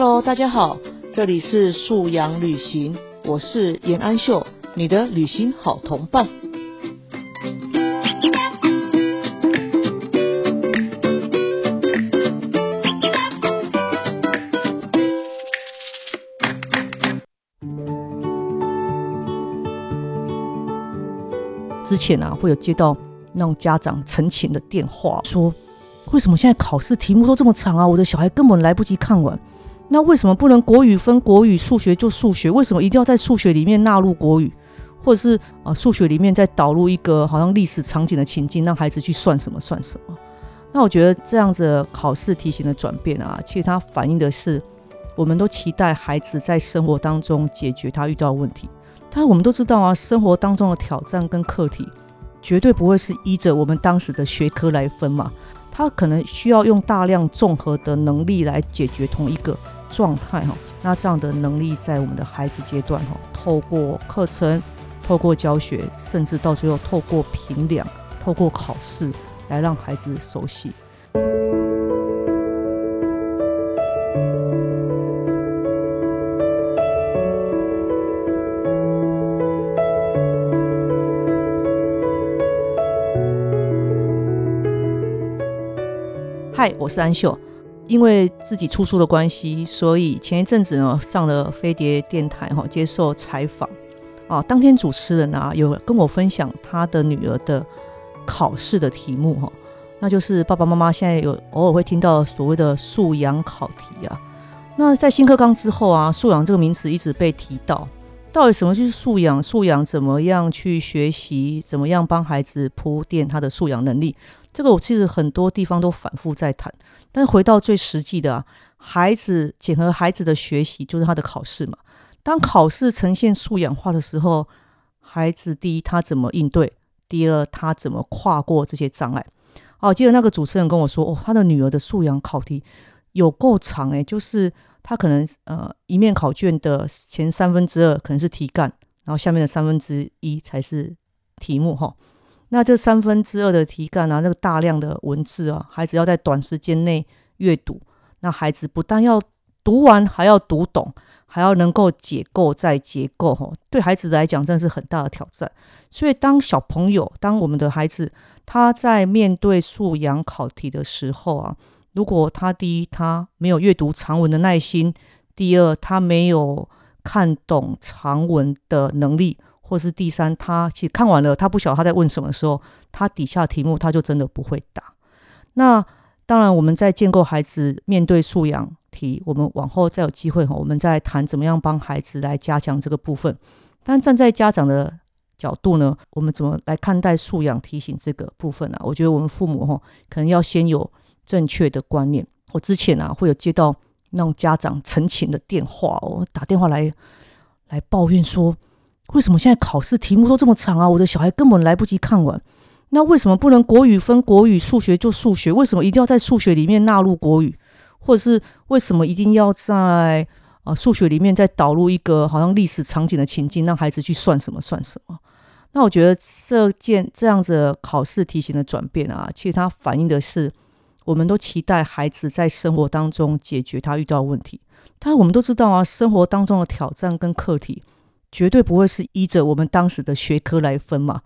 Hello， 大家好，这里是素养旅行，我是颜安秀，你的旅行好同伴。之前啊，会有接到那种家长陈情的电话，说为什么现在考试题目都这么长啊？我的小孩根本来不及看完。那为什么不能国语分国语，数学就数学？为什么一定要在数学里面纳入国语，或者是数学里面再导入一个好像历史场景的情境，让孩子去算什么算什么？那我觉得这样子考试题型的转变啊，其实它反映的是，我们都期待孩子在生活当中解决他遇到的问题，但我们都知道啊，生活当中的挑战跟课题，绝对不会是依着我们当时的学科来分嘛。他可能需要用大量综合的能力来解决同一个状态。那这样的能力在我们的孩子阶段，透过课程，透过教学，甚至到最后透过评量，透过考试来让孩子熟悉。嗨，我是安秀。因为自己出书的关系，所以前一阵子呢上了飞碟电台接受采访啊。当天主持人啊有跟我分享他的女儿的考试的题目，那就是爸爸妈妈现在有偶尔会听到所谓的素养考题啊。那在新课纲之后啊，素养这个名词一直被提到，到底什么就是素养？素养怎么样去学习？怎么样帮孩子铺垫他的素养能力？这个我其实很多地方都反复在谈，但是回到最实际的，孩子检核孩子的学习就是他的考试嘛。当考试呈现素养化的时候，孩子第一他怎么应对，第二他怎么跨过这些障碍。我记得那个主持人跟我说，他的女儿的素养考题有够长，就是他可能一面考卷的前2/3可能是题干，然后下面的1/3才是题目。那这2/3的题干啊，那个大量的文字啊，孩子要在短时间内阅读。那孩子不但要读完，还要读懂，还要能够解构再结构，对孩子来讲真的是很大的挑战。所以当小朋友，当我们的孩子他在面对素养考题的时候啊，如果他第一他没有阅读长文的耐心，第二他没有看懂长文的能力，或是第三他其实看完了他不晓得他在问什么的时候，他底下题目他就真的不会答。那当然我们在建构孩子面对素养题，我们往后再有机会我们再谈怎么样帮孩子来加强这个部分。但站在家长的角度呢，我们怎么来看待素养题型这个部分啊？我觉得我们父母可能要先有正确的观念。我之前啊会有接到那种家长陈情的电话，打电话来抱怨说，为什么现在考试题目都这么长啊？我的小孩根本来不及看完。那为什么不能国语分国语，数学就数学？为什么一定要在数学里面纳入国语，或者是为什么一定要在数学里面再导入一个好像历史场景的情境，让孩子去算什么算什么？那我觉得这样子考试题型的转变啊，其实它反映的是，我们都期待孩子在生活当中解决他遇到的问题，但我们都知道啊，生活当中的挑战跟课题绝对不会是依着我们当时的学科来分嘛。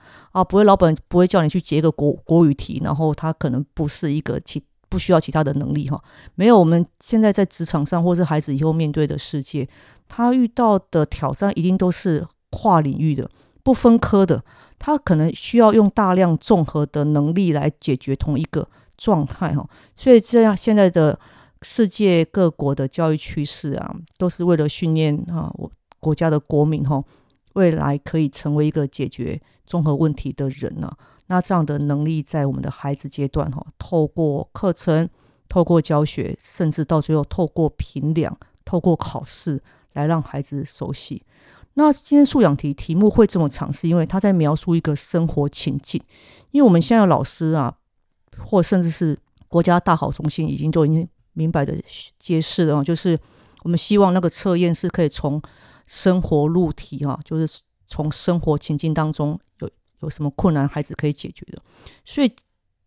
不会，老板不会叫你去解一个 国语题，然后他可能不是一个不需要其他的能力。没有，我们现在在职场上，或是孩子以后面对的世界，他遇到的挑战一定都是跨领域的，不分科的。他可能需要用大量综合的能力来解决同一个状态。所以这样，现在的世界各国的教育趋势啊，都是为了训练国家的国民未来可以成为一个解决综合问题的人啊。那这样的能力在我们的孩子阶段透过课程，透过教学，甚至到最后透过评量，透过考试来让孩子熟悉。那今天素养题题目会这么长，是因为他在描述一个生活情境。因为我们现在的老师啊，或甚至是国家大考中心已经明白的揭示了，就是我们希望那个测验是可以从生活路题，就是从生活情境当中有什么困难孩子可以解决的。所以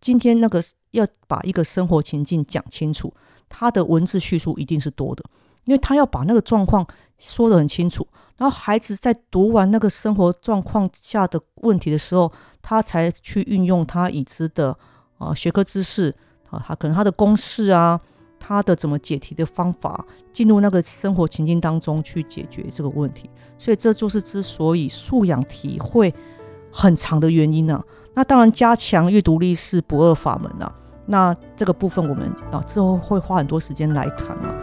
今天那个要把一个生活情境讲清楚，它的文字叙述一定是多的，因为他要把那个状况说得很清楚，然后孩子在读完那个生活状况下的问题的时候，他才去运用他已知的学科知识，可能他的公式啊，他的怎么解题的方法，进入那个生活情境当中去解决这个问题。所以这就是之所以素养题会很长的原因啊。那当然加强阅读力是不二法门啊，那这个部分我们之后会花很多时间来谈啊。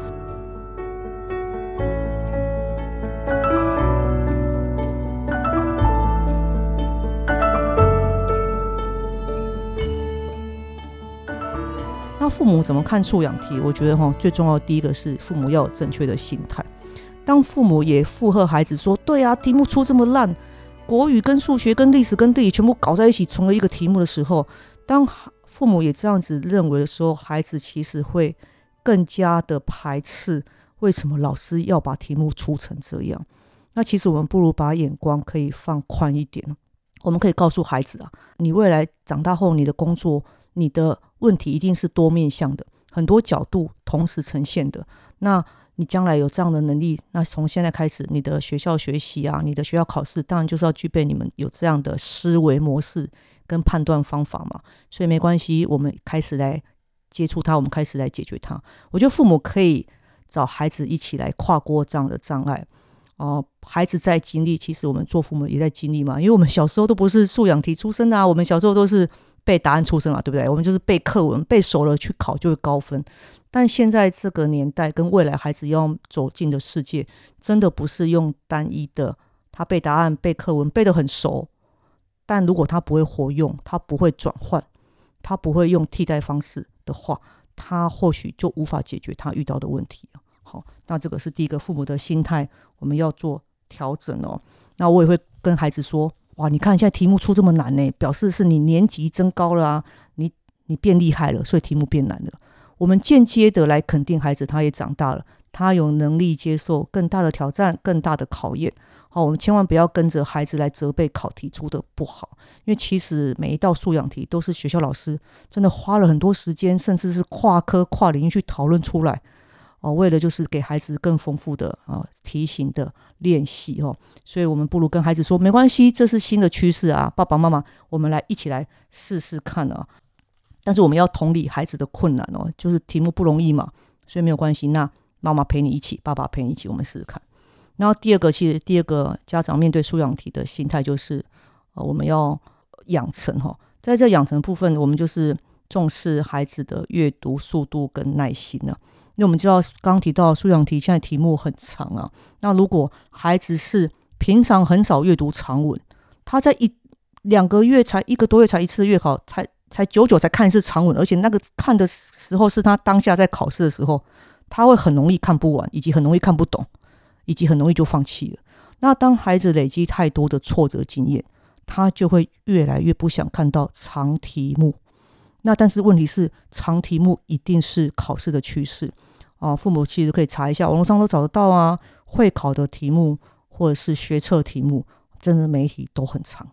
那父母怎么看素养题？我觉得最重要的第一个是父母要有正确的心态。当父母也附和孩子说，对啊，题目出这么烂，国语跟数学跟历史跟地理全部搞在一起成了一个题目的时候，当父母也这样子认为的时候，孩子其实会更加的排斥为什么老师要把题目出成这样。那其实我们不如把眼光可以放宽一点，我们可以告诉孩子啊，你未来长大后你的工作，你的问题一定是多面向的，很多角度同时呈现的。那你将来有这样的能力，那从现在开始你的学校学习啊，你的学校考试当然就是要具备你们有这样的思维模式跟判断方法嘛。所以没关系，我们开始来接触它，我们开始来解决它。我觉得父母可以找孩子一起来跨过这样的障碍。孩子在经历，其实我们做父母也在经历嘛，因为我们小时候都不是素养题出身啊，我们小时候都是背答案出身啊，对不对？我们就是背课文，背熟了去考就会高分。但现在这个年代跟未来孩子要走进的世界，真的不是用单一的他背答案背课文背得很熟，但如果他不会活用，他不会转换，他不会用替代方式的话，他或许就无法解决他遇到的问题。好，那这个是第一个，父母的心态我们要做调整哦。那我也会跟孩子说，哇，你看现在题目出这么难呢，表示是你年级增高了啊，你变厉害了，所以题目变难了。我们间接的来肯定孩子，他也长大了，他有能力接受更大的挑战，更大的考验。好，我们千万不要跟着孩子来责备考题出的不好，因为其实每一道素养题都是学校老师真的花了很多时间，甚至是跨科跨领域去讨论出来，为了就是给孩子更丰富的题型的练习所以我们不如跟孩子说，没关系，这是新的趋势啊，爸爸妈妈，我们来一起来试试看啊。但是我们要同理孩子的困难就是题目不容易嘛，所以没有关系，那妈妈陪你一起，爸爸陪你一起，我们试试看。然后第二个，其实第二个家长面对素养题的心态就是我们要养成在这养成部分，我们就是重视孩子的阅读速度跟耐心啊。因为我们知道刚提到素养题现在题目很长啊，那如果孩子是平常很少阅读长文，他在2个月才1个多月才一次月考，才久久才看一次长文，而且那个看的时候是他当下在考试的时候，他会很容易看不完，以及很容易看不懂，以及很容易就放弃了。那当孩子累积太多的挫折经验，他就会越来越不想看到长题目。那但是问题是，长题目一定是考试的趋势父母其实可以查一下，网络上都找得到啊，会考的题目或者是学测题目，真的每一题都很长。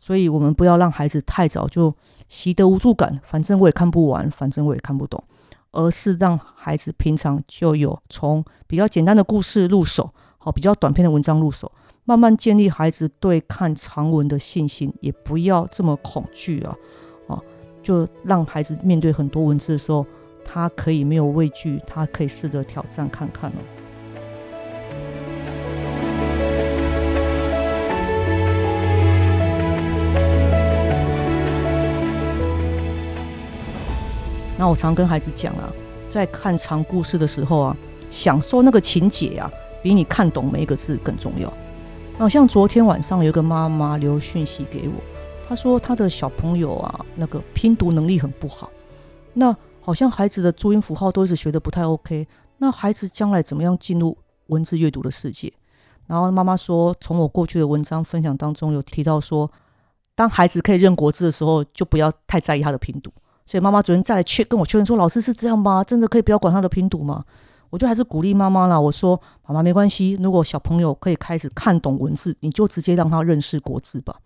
所以我们不要让孩子太早就习得无助感，反正我也看不完，反正我也看不懂，而是让孩子平常就有从比较简单的故事入手，比较短篇的文章入手，慢慢建立孩子对看长文的信心，也不要这么恐惧啊。就让孩子面对很多文字的时候，他可以没有畏惧，他可以试着挑战看看。那我常跟孩子讲啊，在看长故事的时候啊，享受那个情节啊，比你看懂每一个字更重要。那像昨天晚上有一个妈妈留讯息给我，他说他的小朋友啊，那个拼读能力很不好，那好像孩子的注音符号都一直学得不太 OK， 那孩子将来怎么样进入文字阅读的世界？然后妈妈说，从我过去的文章分享当中有提到说，当孩子可以认国字的时候，就不要太在意他的拼读。所以妈妈昨天再来跟我确认说，老师是这样吗？真的可以不要管他的拼读吗？我就还是鼓励妈妈啦，我说妈妈没关系，如果小朋友可以开始看懂文字，你就直接让他认识国字吧。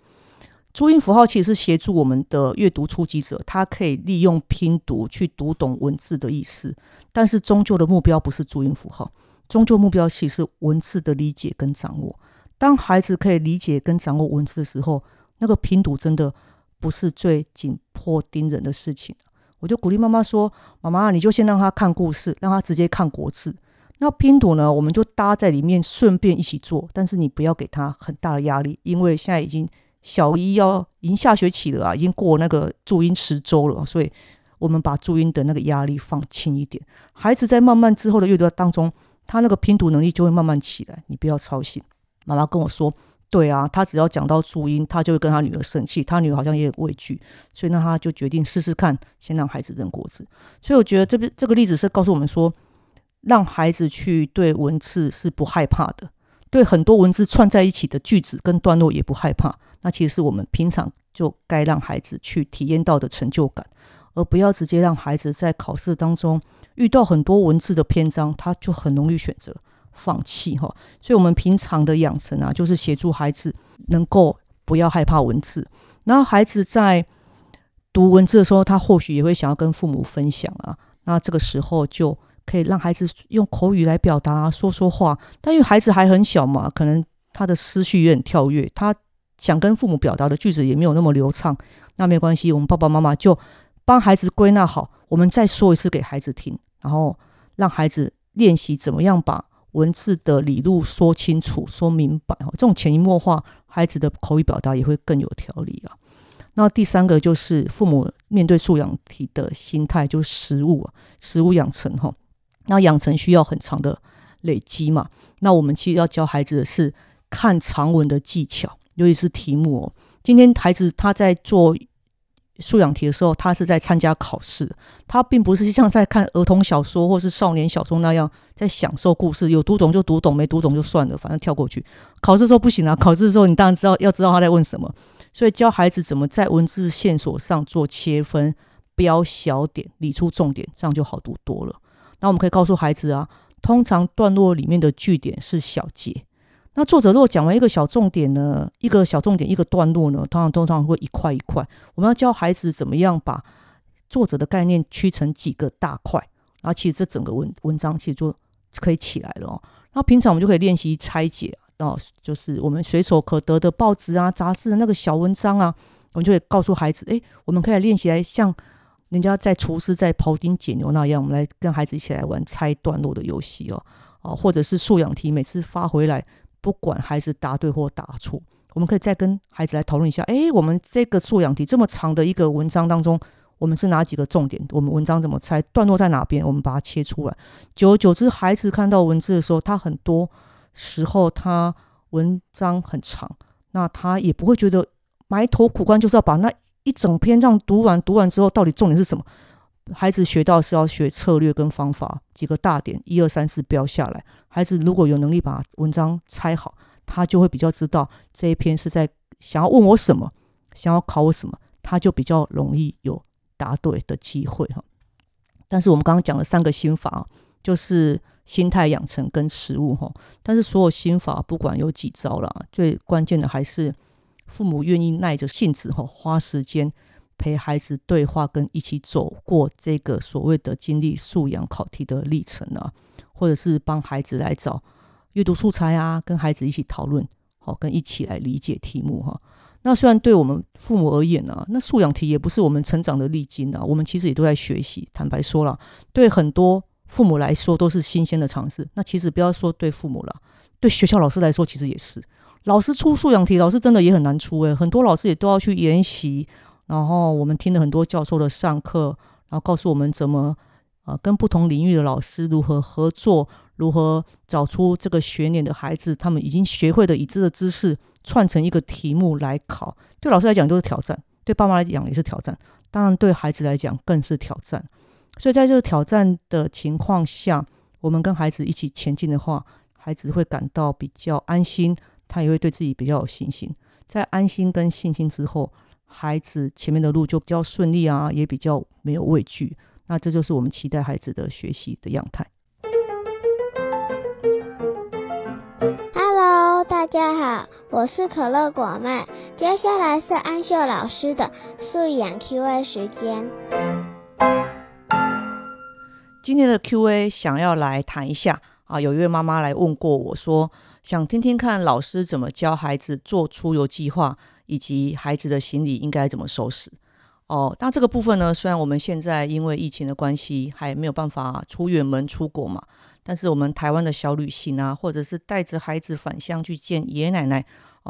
注音符号其实是协助我们的阅读初级者，他可以利用拼读去读懂文字的意思，但是终究的目标不是注音符号，终究目标其实是文字的理解跟掌握。当孩子可以理解跟掌握文字的时候，那个拼读真的不是最紧迫盯人的事情。我就鼓励妈妈说，妈妈你就先让他看故事，让他直接看国字，那拼读呢我们就搭在里面顺便一起做，但是你不要给他很大的压力，因为现在已经小一已经下学期了，已经过那个注音10周了，所以我们把注音的那个压力放轻一点，孩子在慢慢之后的阅读当中，他那个拼读能力就会慢慢起来，你不要操心。妈妈跟我说，对啊，他只要讲到注音他就会跟他女儿生气，他女儿好像也很畏惧，所以那他就决定试试看，先让孩子认国字。所以我觉得这个例子是告诉我们说，让孩子去对文字是不害怕的，对很多文字串在一起的句子跟段落也不害怕，那其实是我们平常就该让孩子去体验到的成就感，而不要直接让孩子在考试当中遇到很多文字的篇章，他就很容易选择放弃。所以我们平常的养成啊，就是协助孩子能够不要害怕文字，然后孩子在读文字的时候，他或许也会想要跟父母分享啊，那这个时候就可以让孩子用口语来表达啊，说话，但因为孩子还很小嘛，可能他的思绪也很跳跃，他想跟父母表达的句子也没有那么流畅，那没关系，我们爸爸妈妈就帮孩子归纳好，我们再说一次给孩子听，然后让孩子练习怎么样把文字的理路说清楚说明白，这种潜移默化，孩子的口语表达也会更有条理啊。那第三个就是父母面对素养题的心态，就是实务养成。那养成需要很长的累积嘛，那我们其实要教孩子的是看长文的技巧，尤其是题目哦。今天孩子他在做素养题的时候，他是在参加考试，他并不是像在看儿童小说或是少年小说那样在享受故事，有读懂就读懂，没读懂就算了，反正跳过去。考试的时候不行啊，考试的时候你当然要知道他在问什么，所以教孩子怎么在文字线索上做切分，标小点，理出重点，这样就好读多了。那我们可以告诉孩子啊，通常段落里面的句点是小节，那作者如果讲完一个小重点呢，一个小重点一个段落呢，通常会一块一块。我们要教孩子怎么样把作者的概念区成几个大块，然后其实这整个 文章其实就可以起来了哦。那平常我们就可以练习拆解哦，就是我们随手可得的报纸啊、杂志的那个小文章啊，我们就可以告诉孩子，我们可以练习来像人家在厨师在庖丁解牛那样，我们来跟孩子一起来玩拆段落的游戏哦，或者是素养题每次发回来。不管孩子答对或答错，我们可以再跟孩子来讨论一下，我们这个素养题这么长的一个文章当中，我们是哪几个重点，我们文章怎么拆，段落在哪边，我们把它切出来。久而久之，孩子看到文字的时候，他很多时候他文章很长，那他也不会觉得埋头苦干就是要把那一整篇这样读完之后到底重点是什么。孩子学到是要学策略跟方法，几个大点1、2、3、4标下来，孩子如果有能力把文章拆好，他就会比较知道这一篇是在想要问我什么，想要考我什么，他就比较容易有答对的机会。但是我们刚刚讲了3个心法，就是心态养成跟实务，但是所有心法不管有几招啦，最关键的还是父母愿意耐着性子花时间陪孩子对话，跟一起走过这个所谓的经历素养考题的历程啊，或者是帮孩子来找阅读素材啊，跟孩子一起讨论，跟一起来理解题目。那虽然对我们父母而言啊，那素养题也不是我们成长的历经啊，我们其实也都在学习。坦白说啦，对很多父母来说都是新鲜的尝试。那其实不要说对父母啦，对学校老师来说其实也是。老师出素养题，老师真的也很难出很多老师也都要去研习。然后我们听了很多教授的上课，然后告诉我们怎么跟不同领域的老师如何合作，如何找出这个学年的孩子他们已经学会的已知的知识，串成一个题目来考。对老师来讲都是挑战，对爸妈来讲也是挑战，当然对孩子来讲更是挑战。所以在这个挑战的情况下，我们跟孩子一起前进的话，孩子会感到比较安心，他也会对自己比较有信心。在安心跟信心之后，孩子前面的路就比较顺利啊，也比较没有畏惧。那这就是我们期待孩子的学习的样态。 Hello， 大家好，我是可乐果妹，接下来是安秀老师的素养 QA 时间。今天的 QA 想要来谈一下啊，有一位妈妈来问过我说，想听听看老师怎么教孩子做出游计划，以及孩子的行李应该怎么收拾。哦，那这个部分呢，虽然我们现在因为疫情的关系还没有办法出远门出国嘛，但是我们台湾的小旅行啊，或者是带着孩子返乡去见爷爷奶奶，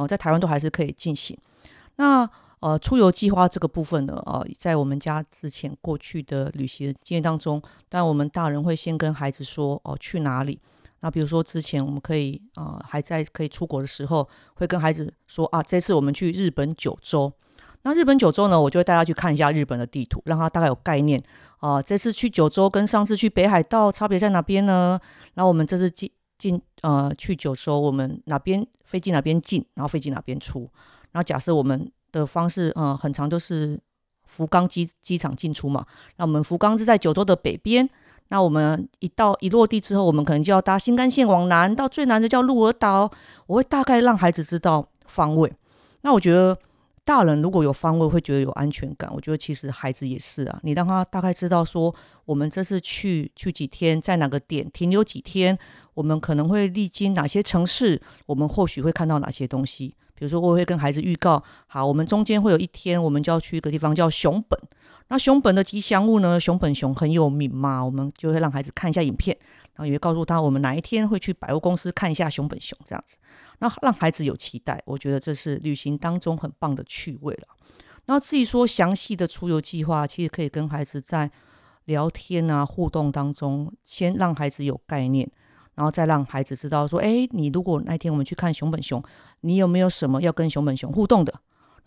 在台湾都还是可以进行。那出游计划这个部分呢，在我们家之前过去的旅行经验当中，但我们大人会先跟孩子说去哪里。那比如说之前我们可以还在可以出国的时候，会跟孩子说啊，这次我们去日本九州。那日本九州呢，我就会带他去看一下日本的地图，让他大概有概念这次去九州跟上次去北海道差别在哪边呢？然后我们这次去九州，我们哪边飞机哪边进，然后飞机哪边出。然后假设我们的方式很常就是福冈机场进出嘛，那我们福冈是在九州的北边，那我们一落地之后，我们可能就要搭新干线往南，到最南的叫鹿儿岛。我会大概让孩子知道方位。那我觉得大人如果有方位会觉得有安全感，我觉得其实孩子也是啊，你让他大概知道说我们这次去几天，在哪个点停留几天，我们可能会历经哪些城市，我们或许会看到哪些东西。比如说我会跟孩子预告，好，我们中间会有一天我们就要去一个地方叫熊本。那熊本的吉祥物呢，熊本熊很有名嘛，我们就会让孩子看一下影片，然后也会告诉他我们哪一天会去百货公司看一下熊本熊这样子。那让孩子有期待，我觉得这是旅行当中很棒的趣味了。然后至于说详细的出游计划，其实可以跟孩子在聊天啊互动当中先让孩子有概念，然后再让孩子知道说，哎，你如果那天我们去看熊本熊，你有没有什么要跟熊本熊互动的？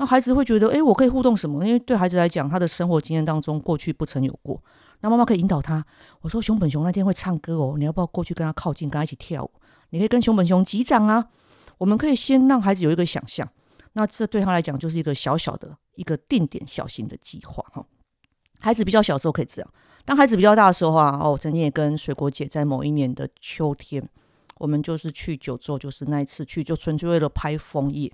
那孩子会觉得，哎，我可以互动什么？因为对孩子来讲，他的生活经验当中过去不曾有过。那妈妈可以引导他，我说熊本熊那天会唱歌哦，你要不要过去跟他靠近，跟他一起跳舞？你可以跟熊本熊击掌啊。我们可以先让孩子有一个想象，那这对他来讲就是一个小小的一个定点小型的计划哈。孩子比较小的时候可以这样，当孩子比较大的时候我曾经也跟水果姐在某一年的秋天，我们就是去九州，就是那一次去就纯粹为了拍枫叶。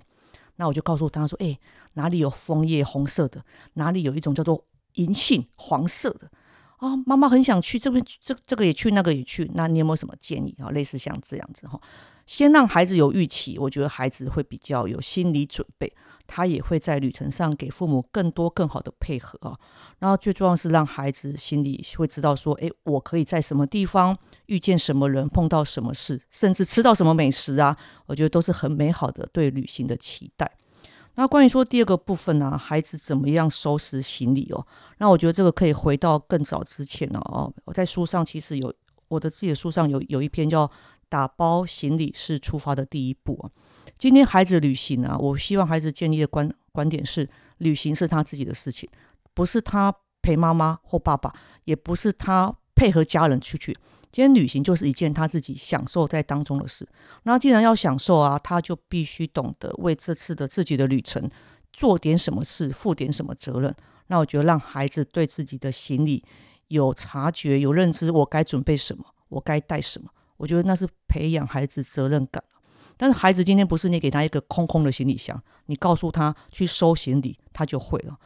那我就告诉她说，哎，哪里有枫叶红色的，哪里有一种叫做银杏黄色的妈妈很想去这边，这个也去，那个也去，那你有没有什么建议类似像这样子先让孩子有预期，我觉得孩子会比较有心理准备，他也会在旅程上给父母更多更好的配合然后最重要是让孩子心里会知道说，哎，我可以在什么地方遇见什么人，碰到什么事，甚至吃到什么美食啊，我觉得都是很美好的对旅行的期待。那关于说第二个部分呢，孩子怎么样收拾行李那我觉得这个可以回到更早之前我在书上其实有我的自己的书上有一篇叫打包行李是出发的第一步今天孩子旅行我希望孩子建立的观点是，旅行是他自己的事情，不是他陪妈妈或爸爸，也不是他配合家人出去。今天旅行就是一件他自己享受在当中的事，那既然要享受他就必须懂得为这次的自己的旅程做点什么事，负点什么责任。那我觉得让孩子对自己的行李有察觉，有认知，我该准备什么，我该带什么，我觉得那是培养孩子责任感。但是孩子今天不是你给他一个空空的行李箱，你告诉他去收行李，他就会了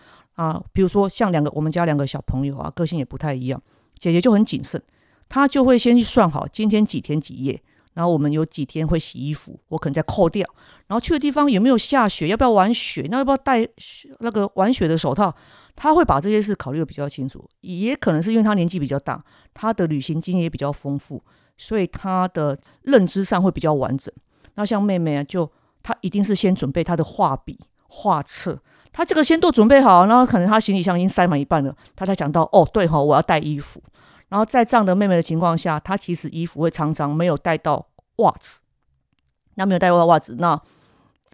比如说像我们家两个小朋友个性也不太一样，姐姐就很谨慎，她就会先去算好今天几天几夜，然后我们有几天会洗衣服，我可能再扣掉，然后去的地方有没有下雪，要不要玩雪，那要不要戴那个玩雪的手套，他会把这些事考虑的比较清楚。也可能是因为他年纪比较大，他的旅行经验也比较丰富，所以他的认知上会比较完整。那像妹妹她一定是先准备她的画笔画册，她这个先都准备好，然后可能她行李箱已经塞满一半了，她才想到对我要带衣服。然后在这样的妹妹的情况下，她其实衣服会常常没有带到袜子，那没有带到袜子，那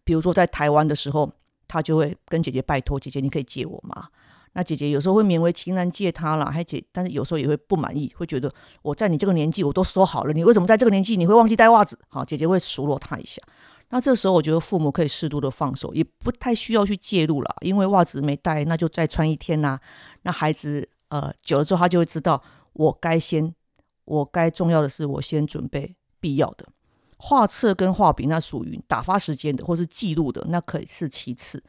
比如说在台湾的时候，她就会跟姐姐拜托，姐姐你可以借我吗？那姐姐有时候会勉为其难借她啦，但是有时候也会不满意，会觉得我在你这个年纪我都收好了，你为什么在这个年纪你会忘记带袜子姐姐会数落她一下。那这时候我觉得父母可以适度的放手，也不太需要去介入啦，因为袜子没带那就再穿一天啦那孩子久了之后他就会知道，我该重要的是我先准备必要的。画册跟画笔那属于打发时间的或是记录的，那可以是其次，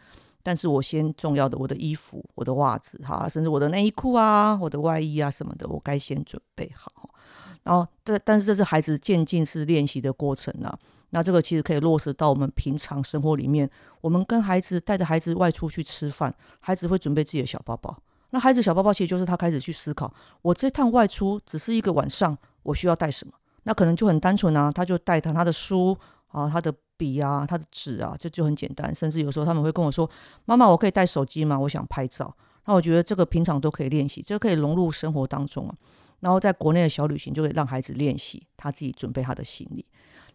但是我先重要的，我的衣服，我的袜子甚至我的内衣裤我的外衣什么的，我该先准备好然后但是这是孩子渐进式练习的过程啊。那这个其实可以落实到我们平常生活里面，我们跟孩子带着孩子外出去吃饭，孩子会准备自己的小包包，那孩子小包包其实就是他开始去思考，我这趟外出只是一个晚上，我需要带什么，那可能就很单纯啊，他就带他的书啊，他的笔啊，他的纸啊，这就很简单。甚至有时候他们会跟我说，妈妈我可以带手机吗？我想拍照。那我觉得这个平常都可以练习，这可以融入生活当中啊。然后在国内的小旅行就可以让孩子练习他自己准备他的行李。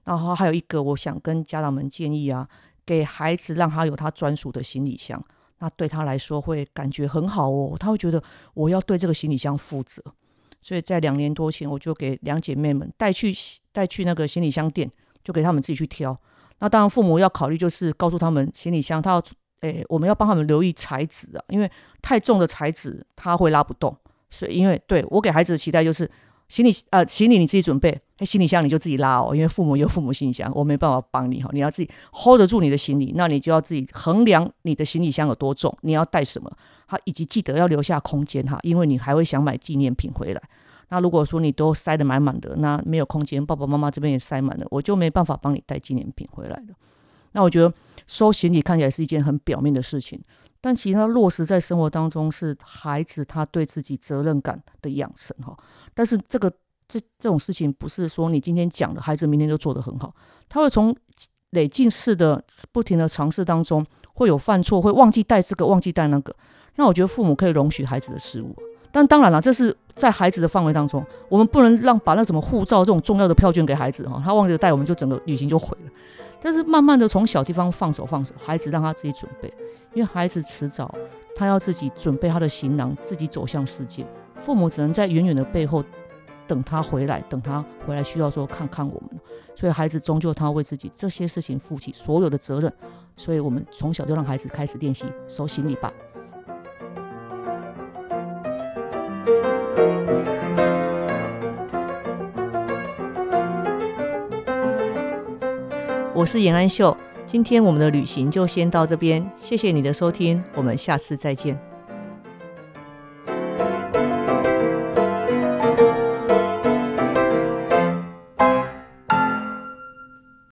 然后还有一个我想跟家长们建议啊，给孩子让他有他专属的行李箱，那对他来说会感觉很好哦，他会觉得我要对这个行李箱负责。所以在2年多前我就给2姐妹们带去那个行李箱店，就给他们自己去挑。那当然父母要考虑，就是告诉他们行李箱他要我们要帮他们留意材质啊，因为太重的材质他会拉不动。所以因为对我给孩子的期待就是行李你自己准备，行李箱你就自己拉哦，因为父母有父母行李箱，我没办法帮你，你要自己 hold 得住你的行李，那你就要自己衡量你的行李箱有多重，你要带什么，以及记得要留下空间哈，因为你还会想买纪念品回来。那如果说你都塞得满满的，那没有空间，爸爸妈妈这边也塞满了，我就没办法帮你带纪念品回来了。那我觉得收行李看起来是一件很表面的事情，但其实它落实在生活当中是孩子他对自己责任感的养成哈。但是这种事情不是说你今天讲了，孩子明天就做得很好，他会从累进式的不停的尝试当中会有犯错，会忘记带这个，忘记带那个。那我觉得父母可以容许孩子的失误，但当然了，这是在孩子的范围当中，我们不能把那什么护照这种重要的票券给孩子，他忘记带我们就整个旅行就毁了。但是慢慢的从小地方放手，孩子让他自己准备，因为孩子迟早他要自己准备他的行囊，自己走向世界，父母只能在远远的背后等他回来需要说看看我们。所以孩子终究他为自己这些事情负起所有的责任，所以我们从小就让孩子开始练习收行李吧。我是延安秀，今天我们的旅行就先到这边，谢谢你的收听，我们下次再见。